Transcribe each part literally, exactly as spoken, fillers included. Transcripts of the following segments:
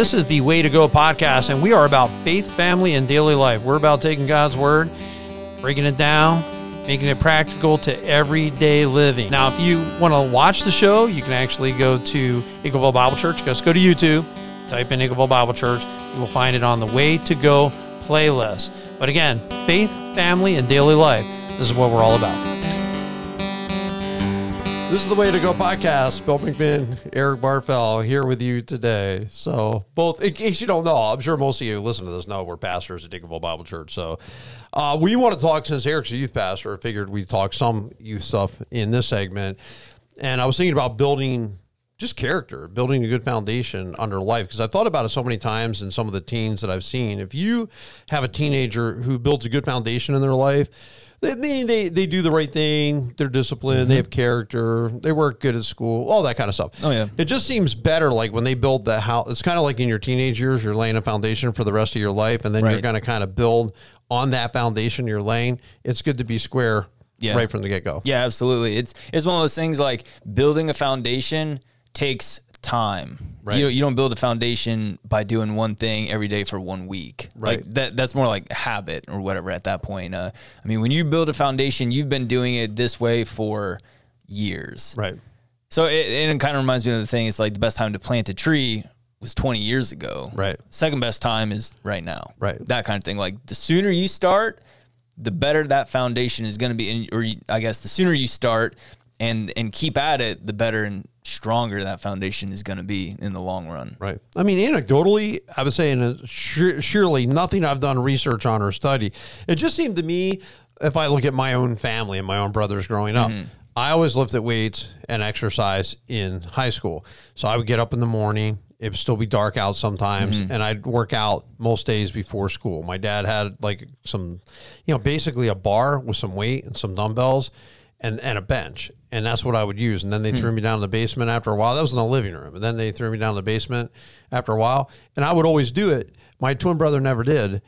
This is the Way to Go podcast, and we are about faith, family, and daily life. We're about taking God's word, breaking it down, making it practical to everyday living. Now, if you want to watch the show, you can actually go to Eagleville Bible Church. Just go to YouTube, type in Eagleville Bible Church. You will find it on the Way to Go playlist. But again, faith, family, and daily life. This is what we're all about. This is the Way to Go podcast. Bill McMahon, Eric Barfell here with you today. So both, in case you don't know, I'm sure most of you who listen to this know we're pastors at Dickable Bible Church. So uh, we want to talk, since Eric's a youth pastor, I figured we'd talk some youth stuff in this segment. And I was thinking about building just character, building a good foundation under life, because I've thought about it so many times in some of the teens that I've seen. If you have a teenager who builds a good foundation in their life, They, they they do the right thing, they're disciplined, mm-hmm. they have character, they work good at school, all that kind of stuff. Oh, yeah. It just seems better, like, when they build the house. It's kind of like in your teenage years, you're laying a foundation for the rest of your life, and then right. you're going to kind of build on that foundation you're laying. It's good to be square yeah. right from the get-go. Yeah, absolutely. It's, it's one of those things, like, building a foundation takes time. Right. You know, you don't build a foundation by doing one thing every day for one week. Right. Like that that's more like habit or whatever at that point. Uh, I mean, when you build a foundation, you've been doing it this way for years. Right. So it, it kind of reminds me of the thing. It's like the best time to plant a tree was twenty years ago. Right. Second best time is right now. Right. That kind of thing. Like, the sooner you start, the better that foundation is going to be. In, or you, I guess the sooner you start and and keep at it, the better and stronger that foundation is going to be in the long run. Right. I mean, anecdotally, I would say, and surely nothing I've done research on or study, it just seemed to me, if I look at my own family and my own brothers growing up, mm-hmm. I always lifted weights and exercise in high school. So I would get up in the morning. It would still be dark out sometimes, mm-hmm. and I'd work out most days before school. My dad had, like, some, you know, basically a bar with some weight and some dumbbells and and a bench. And that's what I would use. And then they hmm. threw me down in the basement after a while. That was in the living room. And then they threw me down in the basement after a while. And I would always do it. My twin brother never did.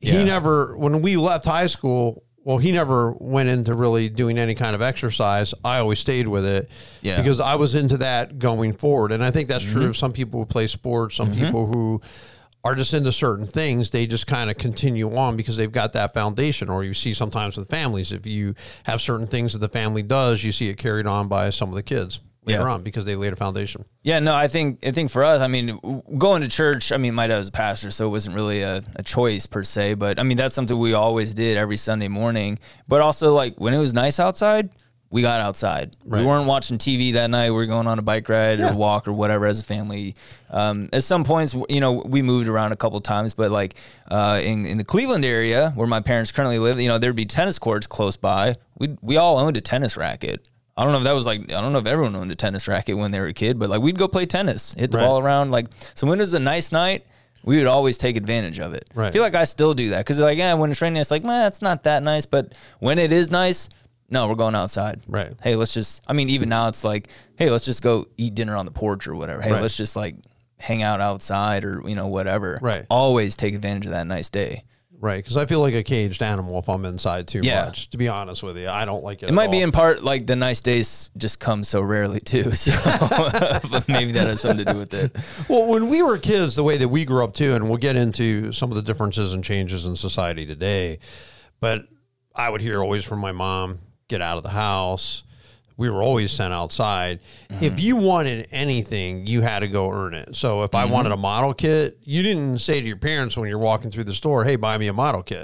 Yeah. He never, when we left high school, well, he never went into really doing any kind of exercise. I always stayed with it yeah. because I was into that going forward. And I think that's mm-hmm. true of some people who play sports, some mm-hmm. people who are just into certain things. They just kind of continue on because they've got that foundation. Or you see sometimes with families, if you have certain things that the family does, you see it carried on by some of the kids later yeah. on because they laid a foundation. Yeah, no, I think I think for us, I mean, going to church, I mean, my dad was a pastor, so it wasn't really a, a choice per se, but I mean, that's something we always did every Sunday morning. But also, like, when it was nice outside, we got outside. Right. We weren't watching T V that night. We were going on a bike ride yeah. or walk or whatever as a family. Um, at some points, you know, we moved around a couple of times, but like uh, in, in the Cleveland area where my parents currently live, you know, there'd be tennis courts close by. We we all owned a tennis racket. I don't know if that was like, I don't know if everyone owned a tennis racket when they were a kid, but like we'd go play tennis, hit the right. ball around. Like, so when it was a nice night, we would always take advantage of it. Right. I feel like I still do that because like, yeah, when it's raining, it's like, man, it's not that nice. But when it is nice, no, we're going outside. Right. Hey, let's just, I mean, even now it's like, hey, let's just go eat dinner on the porch or whatever. Hey, right. let's just like hang out outside or, you know, whatever. Right. Always take advantage of that nice day. Right. Because I feel like a caged animal if I'm inside too yeah. much, to be honest with you. I don't like it. It might all. be in part like the nice days just come so rarely too. So but maybe that has something to do with it. Well, when we were kids, the way that we grew up too, and we'll get into some of the differences and changes in society today, but I would hear always from my mom, get out of the house. We were always sent outside. Mm-hmm. If you wanted anything, you had to go earn it. So if mm-hmm. I wanted a model kit, you didn't say to your parents when you're walking through the store, hey, buy me a model kit.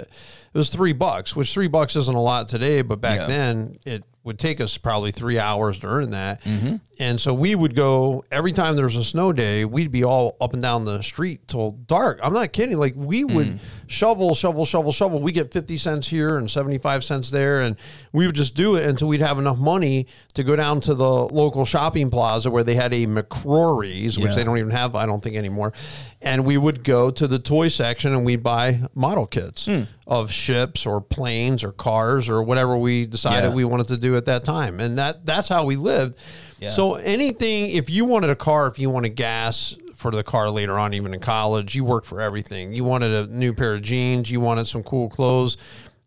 It was three bucks, which three bucks isn't a lot today, but back yeah. then it would take us probably three hours to earn that. Mm-hmm. And so we would go every time there was a snow day, we'd be all up and down the street till dark. I'm not kidding. Like we would mm. shovel, shovel, shovel, shovel. We get fifty cents here and seventy-five cents there. And we would just do it until we'd have enough money to go down to the local shopping plaza where they had a McCrory's, which yeah. they don't even have, I don't think anymore. And we would go to the toy section and we'd buy model kits mm. of ships or planes or cars or whatever we decided yeah. we wanted to do at that time. And that that's how we lived. Yeah. So anything, if you wanted a car, if you wanted gas for the car later on, even in college, you worked for everything. You wanted a new pair of jeans. You wanted some cool clothes.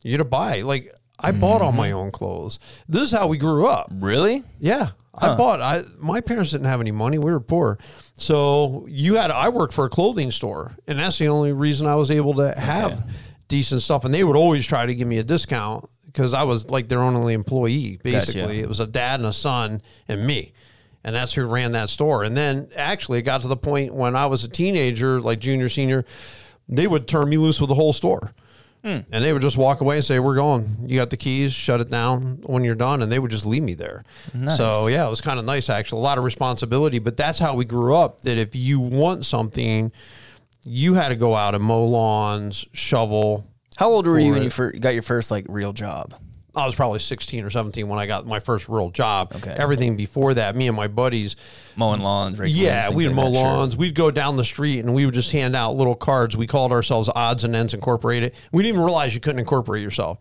You had to buy. Like I mm-hmm. bought all my own clothes. This is how we grew up. Really? Yeah. Huh. I bought, I, my parents didn't have any money. We were poor. So you had, I worked for a clothing store, and that's the only reason I was able to have okay. decent stuff. And they would always try to give me a discount because I was like their only employee. Basically, gotcha. It was a dad and a son and me. And that's who ran that store. And then actually it got to the point when I was a teenager, like junior, senior, they would turn me loose with the whole store. Mm. And they would just walk away and say, we're going. You got the keys, shut it down when you're done. And they would just leave me there. Nice. So, yeah, it was kind of nice, actually. A lot of responsibility. But that's how we grew up, that if you want something, you had to go out and mow lawns, shovel. How old were you when you fir- got your first, like, real job? I was probably sixteen or seventeen when I got my first real job. Okay. Everything before that, me and my buddies. Mowing lawns. Right? Yeah, we'd like mow that, lawns. Sure. We'd go down the street, and we would just hand out little cards. We called ourselves Odds and Ends Incorporated. We didn't even realize you couldn't incorporate yourself.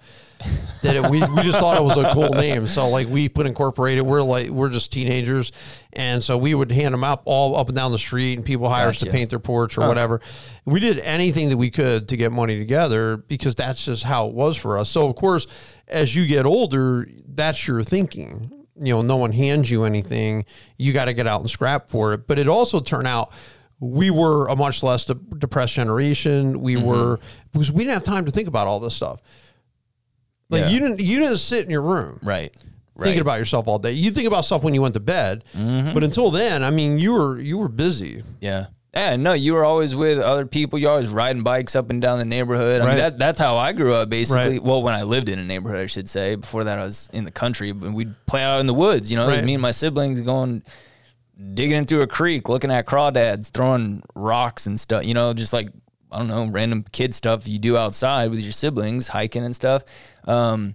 That it, we, we just thought it was a cool name. So, like, we put Incorporated. We're like we're just teenagers. And so we would hand them out all up and down the street, and people hire gotcha. us to paint their porch or huh. whatever. We did anything that we could to get money together because that's just how it was for us. So, of course, as you get older, that's your thinking. You know, no one hands you anything. You got to get out and scrap for it. But it also turned out we were a much less de- depressed generation. We mm-hmm. were, because we didn't have time to think about all this stuff. Like yeah. you didn't, you didn't sit in your room. Right. Right. Thinking about yourself all day. You think about stuff when you went to bed, mm-hmm. but until then, I mean, you were, you were busy. Yeah. Yeah, no, you were always with other people. You're always riding bikes up and down the neighborhood. I right. mean, that, that's how I grew up, basically. Right. Well, when I lived in a neighborhood, I should say. Before that, I was in the country, but we'd play out in the woods. You know, right. it was me and my siblings going, digging into a creek, looking at crawdads, throwing rocks and stuff. You know, just like, I don't know, random kid stuff you do outside with your siblings, hiking and stuff. Um,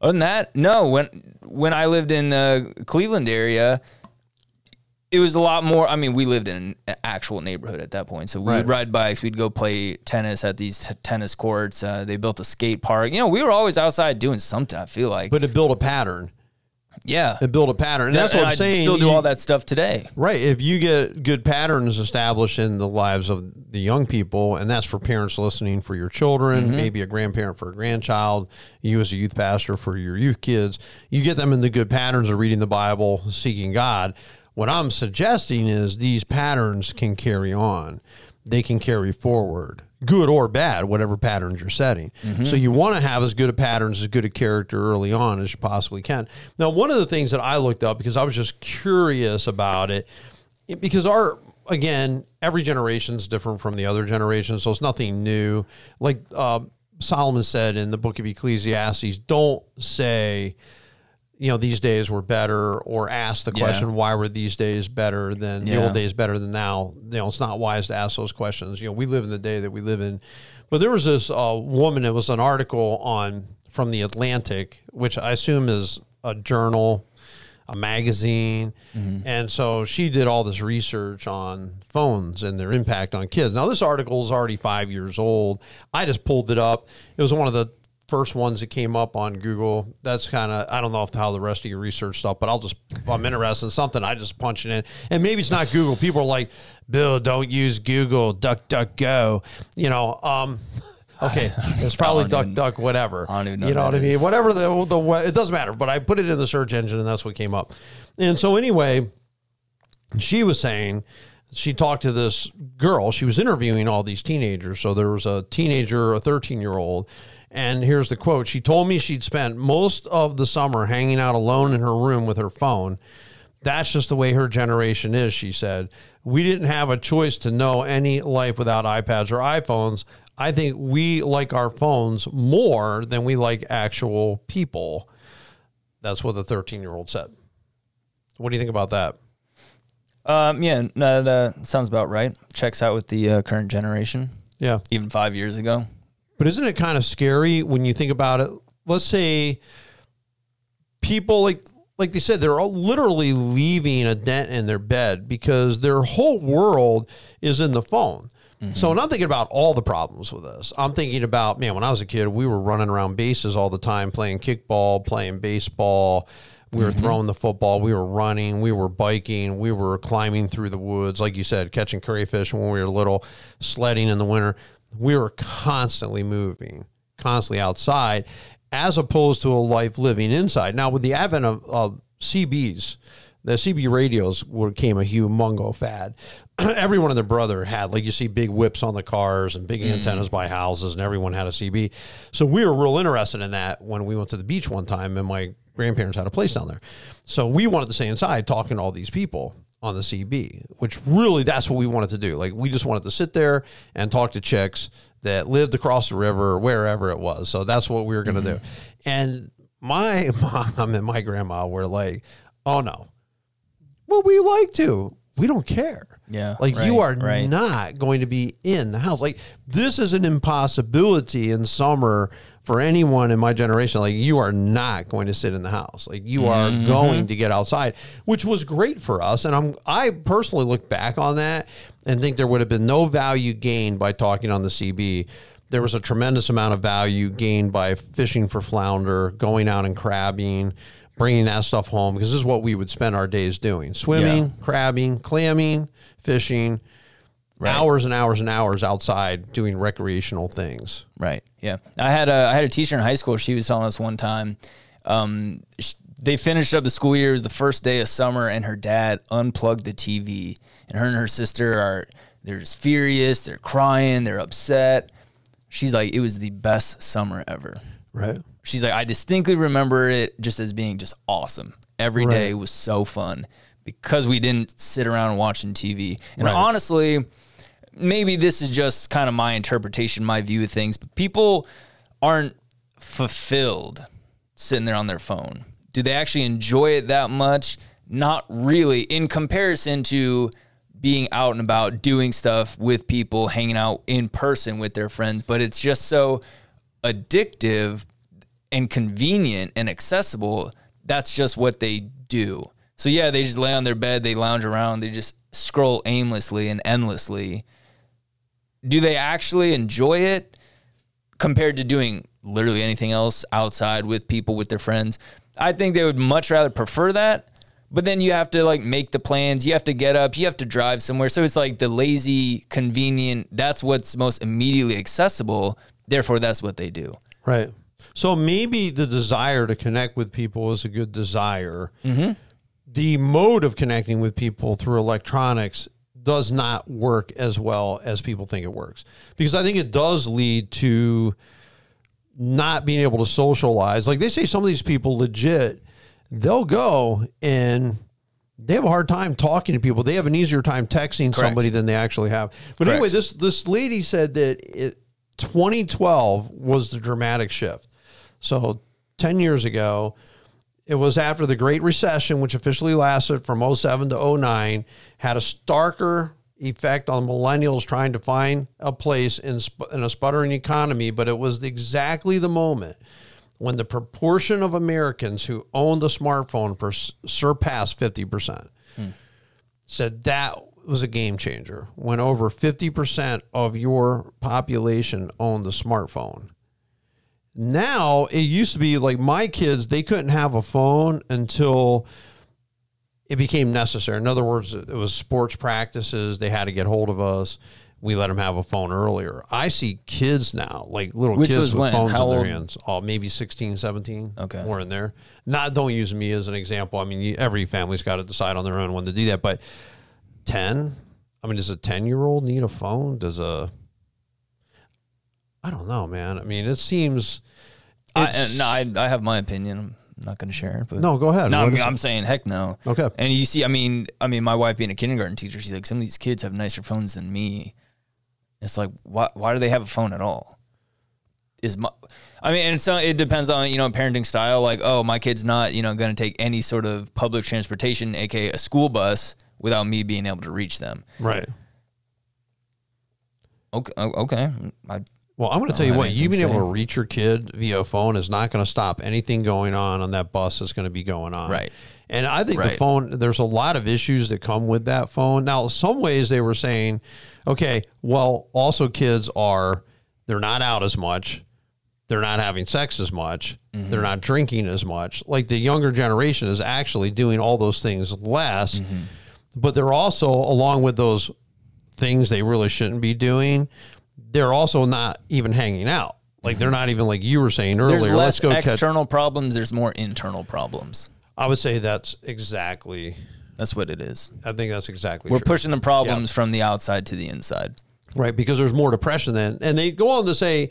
other than that, no, when, when I lived in the Cleveland area, it was a lot more. I mean, we lived in an actual neighborhood at that point. So we right. would ride bikes. We'd go play tennis at these t- tennis courts. Uh, they built a skate park. You know, we were always outside doing something, I feel like. But it built a pattern. Yeah. It built a pattern. And that's and what I'm I saying. still do you, all that stuff today. Right. If you get good patterns established in the lives of the young people, and that's for parents listening for your children, mm-hmm. maybe a grandparent for a grandchild, you as a youth pastor for your youth kids, you get them into good patterns of reading the Bible, seeking God. What I'm suggesting is these patterns can carry on. They can carry forward, good or bad, whatever patterns you're setting. Mm-hmm. So you want to have as good a patterns, as good a character early on as you possibly can. Now, one of the things that I looked up, because I was just curious about it, because our, again, every generation's different from the other generation, so it's nothing new. Like uh, Solomon said in the book of Ecclesiastes, don't say, you know, these days were better, or ask the question, yeah. why were these days better than yeah. the old days better than now? You know, it's not wise to ask those questions. You know, we live in the day that we live in. But there was this uh, woman, it was an article on from the Atlantic, which I assume is a journal, a magazine. Mm-hmm. And so she did all this research on phones and their impact on kids. Now, this article is already five years old. I just pulled it up. It was one of the first ones that came up on Google. That's kind of, I don't know if how the rest of your research stuff, but I'll just, if I'm interested in something, I just punch it in. And maybe it's not Google. People are like, Bill, don't use Google, duck, duck, go. You know, um, okay, it's probably duck, even, duck, whatever. I don't even know you know what I mean? Is. Whatever the, the way, it doesn't matter, but I put it in the search engine and that's what came up. And so anyway, she was saying, she talked to this girl. She was interviewing all these teenagers. So there was a teenager, a thirteen-year-old, and here's the quote. She told me she'd spent most of the summer hanging out alone in her room with her phone. That's just the way her generation is, she said. We didn't have a choice to know any life without iPads or iPhones. I think we like our phones more than we like actual people. That's what the thirteen-year-old said. What do you think about that? Um, yeah, no, that sounds about right. Checks out with the uh, current generation. Yeah. Even five years ago. But isn't it kind of scary when you think about it? Let's say people, like like they said, they're all literally leaving a dent in their bed because their whole world is in the phone. Mm-hmm. So, and I'm thinking about all the problems with this. I'm thinking about, man, when I was a kid, we were running around bases all the time, playing kickball, playing baseball. We were mm-hmm. throwing the football. We were running. We were biking. We were climbing through the woods. Like you said, catching crayfish when we were little, sledding in the winter. We were constantly moving, constantly outside, as opposed to a life living inside. Now, with the advent of, of C Bs, the C B radios became a humongo fad. Everyone and their brother had, like, you see big whips on the cars and big mm. antennas by houses, and everyone had a C B. So we were real interested in that when we went to the beach one time, and my grandparents had a place down there. So we wanted to stay inside talking to all these people on the C B, which really that's what we wanted to do. Like, we just wanted to sit there and talk to chicks that lived across the river or wherever it was. So that's what we were going to mm-hmm. do. And my mom and my grandma were like, oh, no. Well, we like to. We don't care. Yeah. Like, right, you are right. not going to be in the house. Like, this is an impossibility in summer for anyone in my generation. Like, you are not going to sit in the house. Like, you are mm-hmm. going to get outside, which was great for us. And I'm, I personally look back on that and think there would have been no value gained by talking on the C B. There was a tremendous amount of value gained by fishing for flounder, going out and crabbing, bringing that stuff home, because this is what we would spend our days doing. Swimming, yeah. crabbing, clamming, fishing, right. hours and hours and hours outside doing recreational things. Right. Yeah. I had a, I had a teacher in high school. She was telling us one time, um, she, they finished up the school year. It was the first day of summer, and her dad unplugged the T V, and her and her sister are, they're just furious. They're crying. They're upset. She's like, it was the best summer ever. Right. She's like, I distinctly remember it just as being just awesome. Every right. day was so fun because we didn't sit around watching T V. And right. honestly, maybe this is just kind of my interpretation, my view of things, but people aren't fulfilled sitting there on their phone. Do they actually enjoy it that much? Not really, in comparison to being out and about, doing stuff with people, hanging out in person with their friends. But it's just so addictive and convenient and accessible. That's just what they do. So yeah, they just lay on their bed, they lounge around, they just scroll aimlessly and endlessly. Do they actually enjoy it compared to doing literally anything else outside with people, with their friends? I think they would much rather prefer that, but then you have to like make the plans, you have to get up, you have to drive somewhere. So it's like the lazy, convenient, that's what's most immediately accessible. Therefore, that's what they do. Right. So maybe the desire to connect with people is a good desire. Mm-hmm. The mode of connecting with people through electronics does not work as well as people think it works, because I think it does lead to not being able to socialize. Like, they say some of these people legit, they'll go and they have a hard time talking to people. They have an easier time texting Correct. somebody than they actually have. But Correct. anyway, this, this lady said that it, twenty twelve was the dramatic shift. So ten years ago, it was after the Great Recession, which officially lasted from oh seven to oh nine, had a starker effect on millennials trying to find a place in, in a sputtering economy. But it was exactly the moment when the proportion of Americans who owned a smartphone pers- surpassed fifty percent. Hmm. Said that was a game changer when over fifty percent of your population owned a smartphone. Now, it used to be like my kids, they couldn't have a phone until it became necessary. In other words, it was sports practices. They had to get hold of us. We let them have a phone earlier. I see kids now, like little Which kids with when? phones How in their old? hands. Oh, maybe sixteen, seventeen, okay. more in there. Not, don't use me as an example. I mean, you, every family's got to decide on their own when to do that. But ten, I mean, does a ten-year-old need a phone? Does a... I don't know, man. I mean, it seems. I, uh, no, I, I have my opinion. I'm not going to share it. But no, go ahead. No, I'm, I'm saying heck no. Okay. And you see, I mean, I mean, my wife being a kindergarten teacher, she's like, some of these kids have nicer phones than me. It's like, why? Why do they have a phone at all? Is my, I mean, and so it depends on, you know, parenting style. Like, oh, my kid's not, you know, going to take any sort of public transportation, aka a school bus, without me being able to reach them. Right. Okay. Okay. I. Well, I'm going to tell you what, you being able to reach your kid via phone is not going to stop anything going on on that bus that's going to be going on. Right. And I think right. the phone, there's a lot of issues that come with that phone. Now, some ways they were saying, okay, well, also kids are, they're not out as much. They're not having sex as much. Mm-hmm. They're not drinking as much. Like, the younger generation is actually doing all those things less, mm-hmm. but they're also, along with those things they really shouldn't be doing, they're also not even hanging out. Like, they're not even, like you were saying earlier. There's less Let's go external catch- problems. There's more internal problems. I would say that's exactly. That's what it is. I think that's exactly We're true. Pushing the problems yep. from the outside to the inside. Right, because there's more depression then. And they go on to say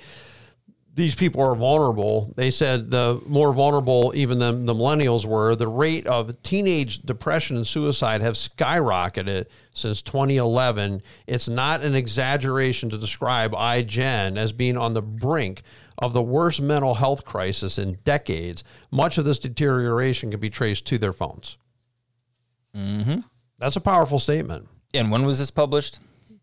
these people are vulnerable. They said the more vulnerable even than the millennials were, the rate of teenage depression and suicide have skyrocketed since twenty eleven. It's not an exaggeration to describe iGen as being on the brink of the worst mental health crisis in decades. Much of this deterioration can be traced to their phones. Mm-hmm. That's a powerful statement. And when was this published?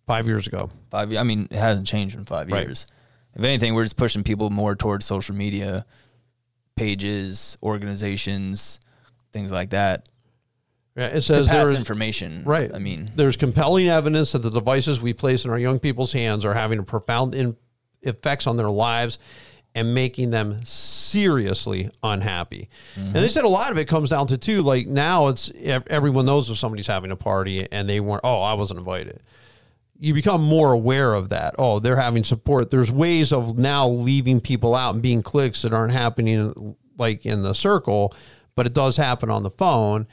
Five years ago. Five. I mean, it hasn't changed in five right. years. If anything, we're just pushing people more towards social media, pages, organizations, things like that. Yeah, it says to pass information. Right. I mean, there's compelling evidence that the devices we place in our young people's hands are having a profound in- effects on their lives and making them seriously unhappy. Mm-hmm. And they said a lot of it comes down to, too, like now it's everyone knows if somebody's having a party and they weren't, oh, I wasn't invited. You become more aware of that. Oh, they're having support. There's ways of now leaving people out and being cliques that aren't happening like in the circle, but it does happen on the phone.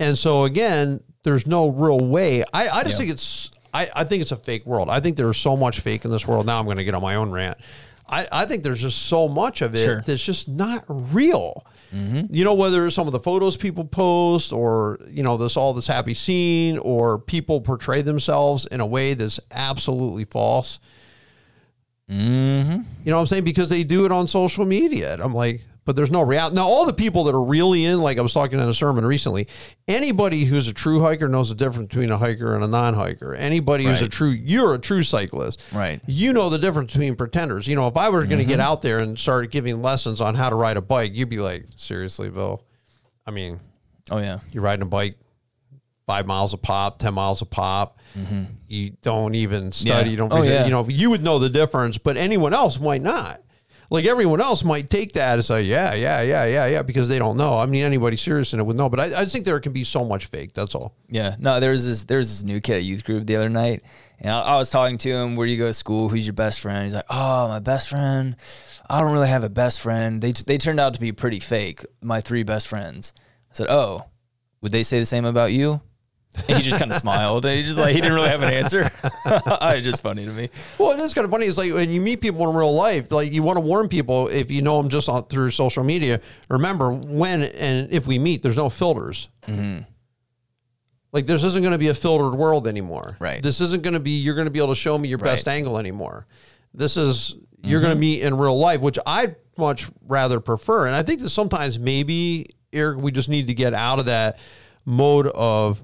And so, again, there's no real way. I, I just yeah. think it's I, I think it's a fake world. I think there's so much fake in this world. Now I'm going to get on my own rant. I, I think there's just so much of it sure. that's just not real. Mm-hmm. You know, whether it's some of the photos people post or, you know, this all this happy scene or people portray themselves in a way that's absolutely false. Mm-hmm. You know what I'm saying? Because they do it on social media. And I'm like, but there's no reality. Now, all the people that are really in, like I was talking in a sermon recently, anybody who's a true hiker knows the difference between a hiker and a non-hiker. Anybody right. who's a true, you're a true cyclist. Right. You know the difference between pretenders. You know, if I were going to mm-hmm. get out there and start giving lessons on how to ride a bike, you'd be like, seriously, Bill? I mean, oh yeah, you're riding a bike five miles a pop, ten miles a pop. Mm-hmm. You don't even study. Yeah. You don't, oh, yeah. you know, you would know the difference, but anyone else might not. Like everyone else might take that as a, yeah, yeah, yeah, yeah, yeah, because they don't know. I mean, anybody serious in it would know, but I, I think there can be so much fake. That's all. Yeah. No, there was this, there was this new kid at youth group the other night, and I, I was talking to him, where do you go to school? Who's your best friend? He's like, oh, my best friend. I don't really have a best friend. They, they turned out to be pretty fake, my three best friends. I said, oh, would they say the same about you? And he just kind of smiled. And he just like, he didn't really have an answer. It's just funny to me. Well, it is kind of funny. It's like when you meet people in real life, like you want to warn people if you know them just on, through social media. Remember when and if we meet, there's no filters. Mm-hmm. Like this isn't going to be a filtered world anymore. Right. This isn't going to be, you're going to be able to show me your right. best angle anymore. This is, you're mm-hmm. going to meet in real life, which I'd much rather prefer. And I think that sometimes maybe, Eric, we just need to get out of that mode of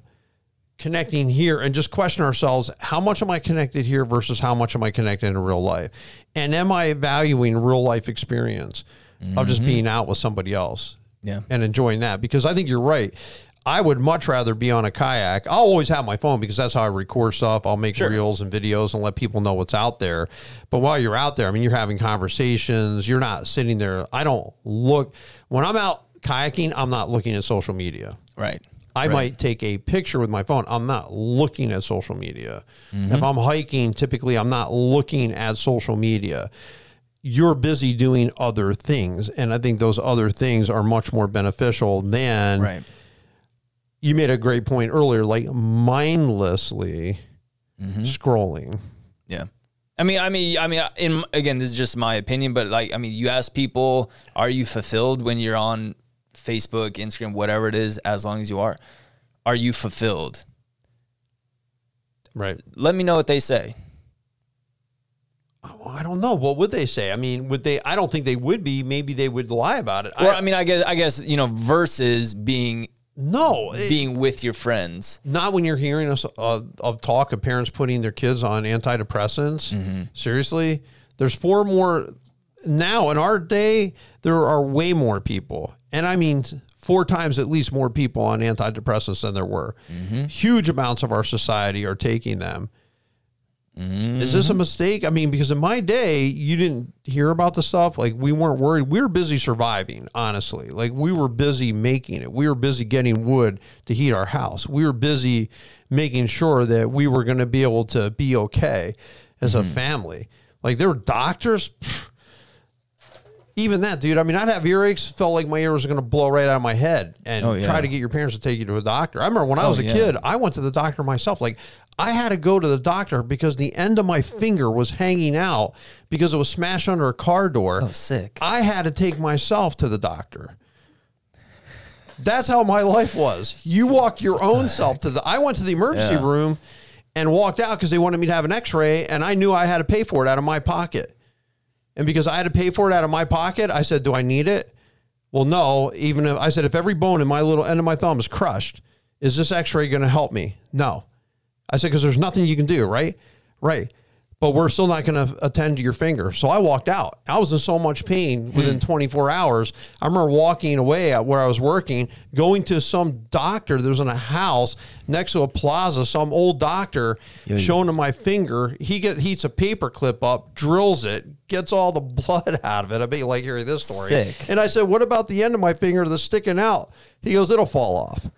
connecting here and just question ourselves, how much am I connected here versus how much am I connected in real life? And am I valuing real life experience mm-hmm. of just being out with somebody else yeah. and enjoying that? Because I think you're right. I would much rather be on a kayak. I'll always have my phone because that's how I record stuff. I'll make sure. reels and videos and let people know what's out there. But while you're out there, I mean, you're having conversations. You're not sitting there. I don't look. When I'm out kayaking, I'm not looking at social media. Right. I right. might take a picture with my phone. I'm not looking at social media. Mm-hmm. If I'm hiking, typically I'm not looking at social media. You're busy doing other things. And I think those other things are much more beneficial than right. you made a great point earlier, like mindlessly mm-hmm. scrolling. Yeah. I mean, I mean, I mean, in, again, this is just my opinion, but like, I mean, you ask people, are you fulfilled when you're on Facebook, Instagram, whatever it is, as long as you are, are you fulfilled? Right. Let me know what they say. Oh, I don't know. What would they say? I mean, would they, I don't think they would be, maybe they would lie about it. Well, I, I mean, I guess, I guess, you know, versus being, no, it, being with your friends. Not when you're hearing us uh, of talk of parents putting their kids on antidepressants. Mm-hmm. Seriously, there's four more now in our day, there are way more people. And I mean, four times at least more people on antidepressants than there were. Mm-hmm. Huge amounts of our society are taking them. Mm-hmm. Is this a mistake? I mean, because in my day, you didn't hear about the stuff. Like, we weren't worried. We were busy surviving, honestly. Like, we were busy making it. We were busy getting wood to heat our house. We were busy making sure that we were going to be able to be okay as mm-hmm. a family. Like, there were doctors. even that, dude, I mean, I'd have earaches, felt like my ear was going to blow right out of my head, and oh, yeah. try to get your parents to take you to a doctor. I remember when I was oh, a yeah. kid, I went to the doctor myself. Like, I had to go to the doctor because the end of my finger was hanging out because it was smashed under a car door. Oh, sick. I had to take myself to the doctor. That's how my life was. You walk your own self to the, I went to the emergency yeah. room and walked out because they wanted me to have an x-ray, and I knew I had to pay for it out of my pocket. And because I had to pay for it out of my pocket, I said, do I need it? Well, no, even if I said, if every bone in my little end of my thumb is crushed, is this x-ray going to help me? No. I said, because there's nothing you can do, right? Right. But we're still not going to attend to your finger. So I walked out. I was in so much pain within twenty-four hours. I remember walking away at where I was working, going to some doctor that was in a house next to a plaza, some old doctor yeah, showing yeah. him my finger. He gets heats a paper clip up, drills it, gets all the blood out of it. I bet you like hearing this story. Sick. And I said, what about the end of my finger that's sticking out? He goes, it'll fall off.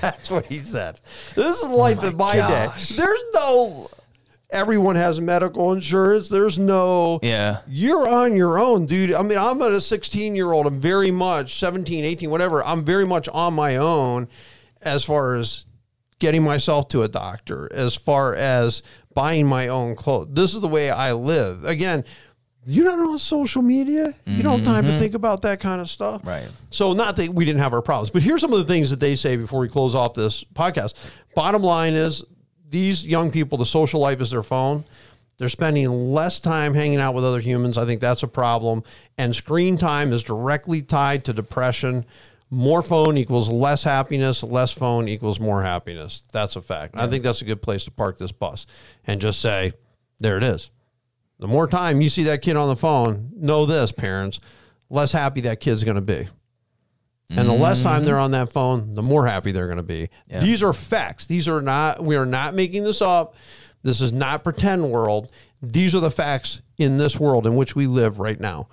That's what he said. This is life oh my in my gosh. day. There's no... Everyone has medical insurance. There's no, yeah. you're on your own, dude. I mean, I'm a sixteen year old. I'm very much seventeen, eighteen, whatever. I'm very much on my own as far as getting myself to a doctor, as far as buying my own clothes. This is the way I live. Again, you're not on social media. Mm-hmm. You don't have time to think about that kind of stuff. Right. So not that we didn't have our problems, but here's some of the things that they say before we close off this podcast. Bottom line is, these young people, the social life is their phone. They're spending less time hanging out with other humans. I think that's a problem. And screen time is directly tied to depression. More phone equals less happiness. Less phone equals more happiness. That's a fact. Yeah. I think that's a good place to park this bus and just say, there it is. The more time you see that kid on the phone, know this, parents, less happy that kid's going to be. And the less time they're on that phone, the more happy they're going to be. Yeah. These are facts. These are not, we are not making this up. This is not pretend world. These are the facts in this world in which we live right now.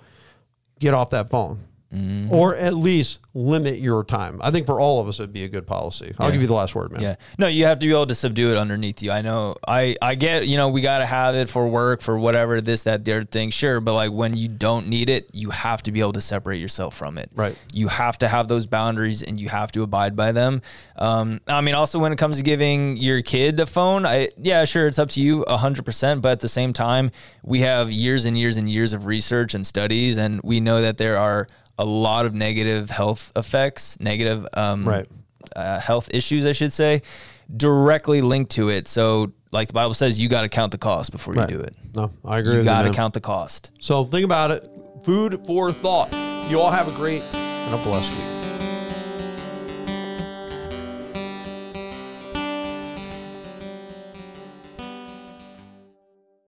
Get off that phone mm-hmm. or at least limit your time. I think for all of us, it'd be a good policy. I'll yeah. give you the last word, man. Yeah. No, you have to be able to subdue it underneath you. I know I, I get, you know, we got to have it for work, for whatever, this, that, the other thing. Sure. But like when you don't need it, you have to be able to separate yourself from it. Right. You have to have those boundaries and you have to abide by them. Um, I mean, also when it comes to giving your kid the phone, I, yeah, sure. It's up to you a hundred percent. But at the same time, we have years and years and years of research and studies. And we know that there are a lot of negative health effects, negative um, right. uh, health issues, I should say, directly linked to it. So like the Bible says, you got to count the cost before right. you do it. No, I agree. You got to count the cost. So think about it. Food for thought. You all have a great and a blessed week.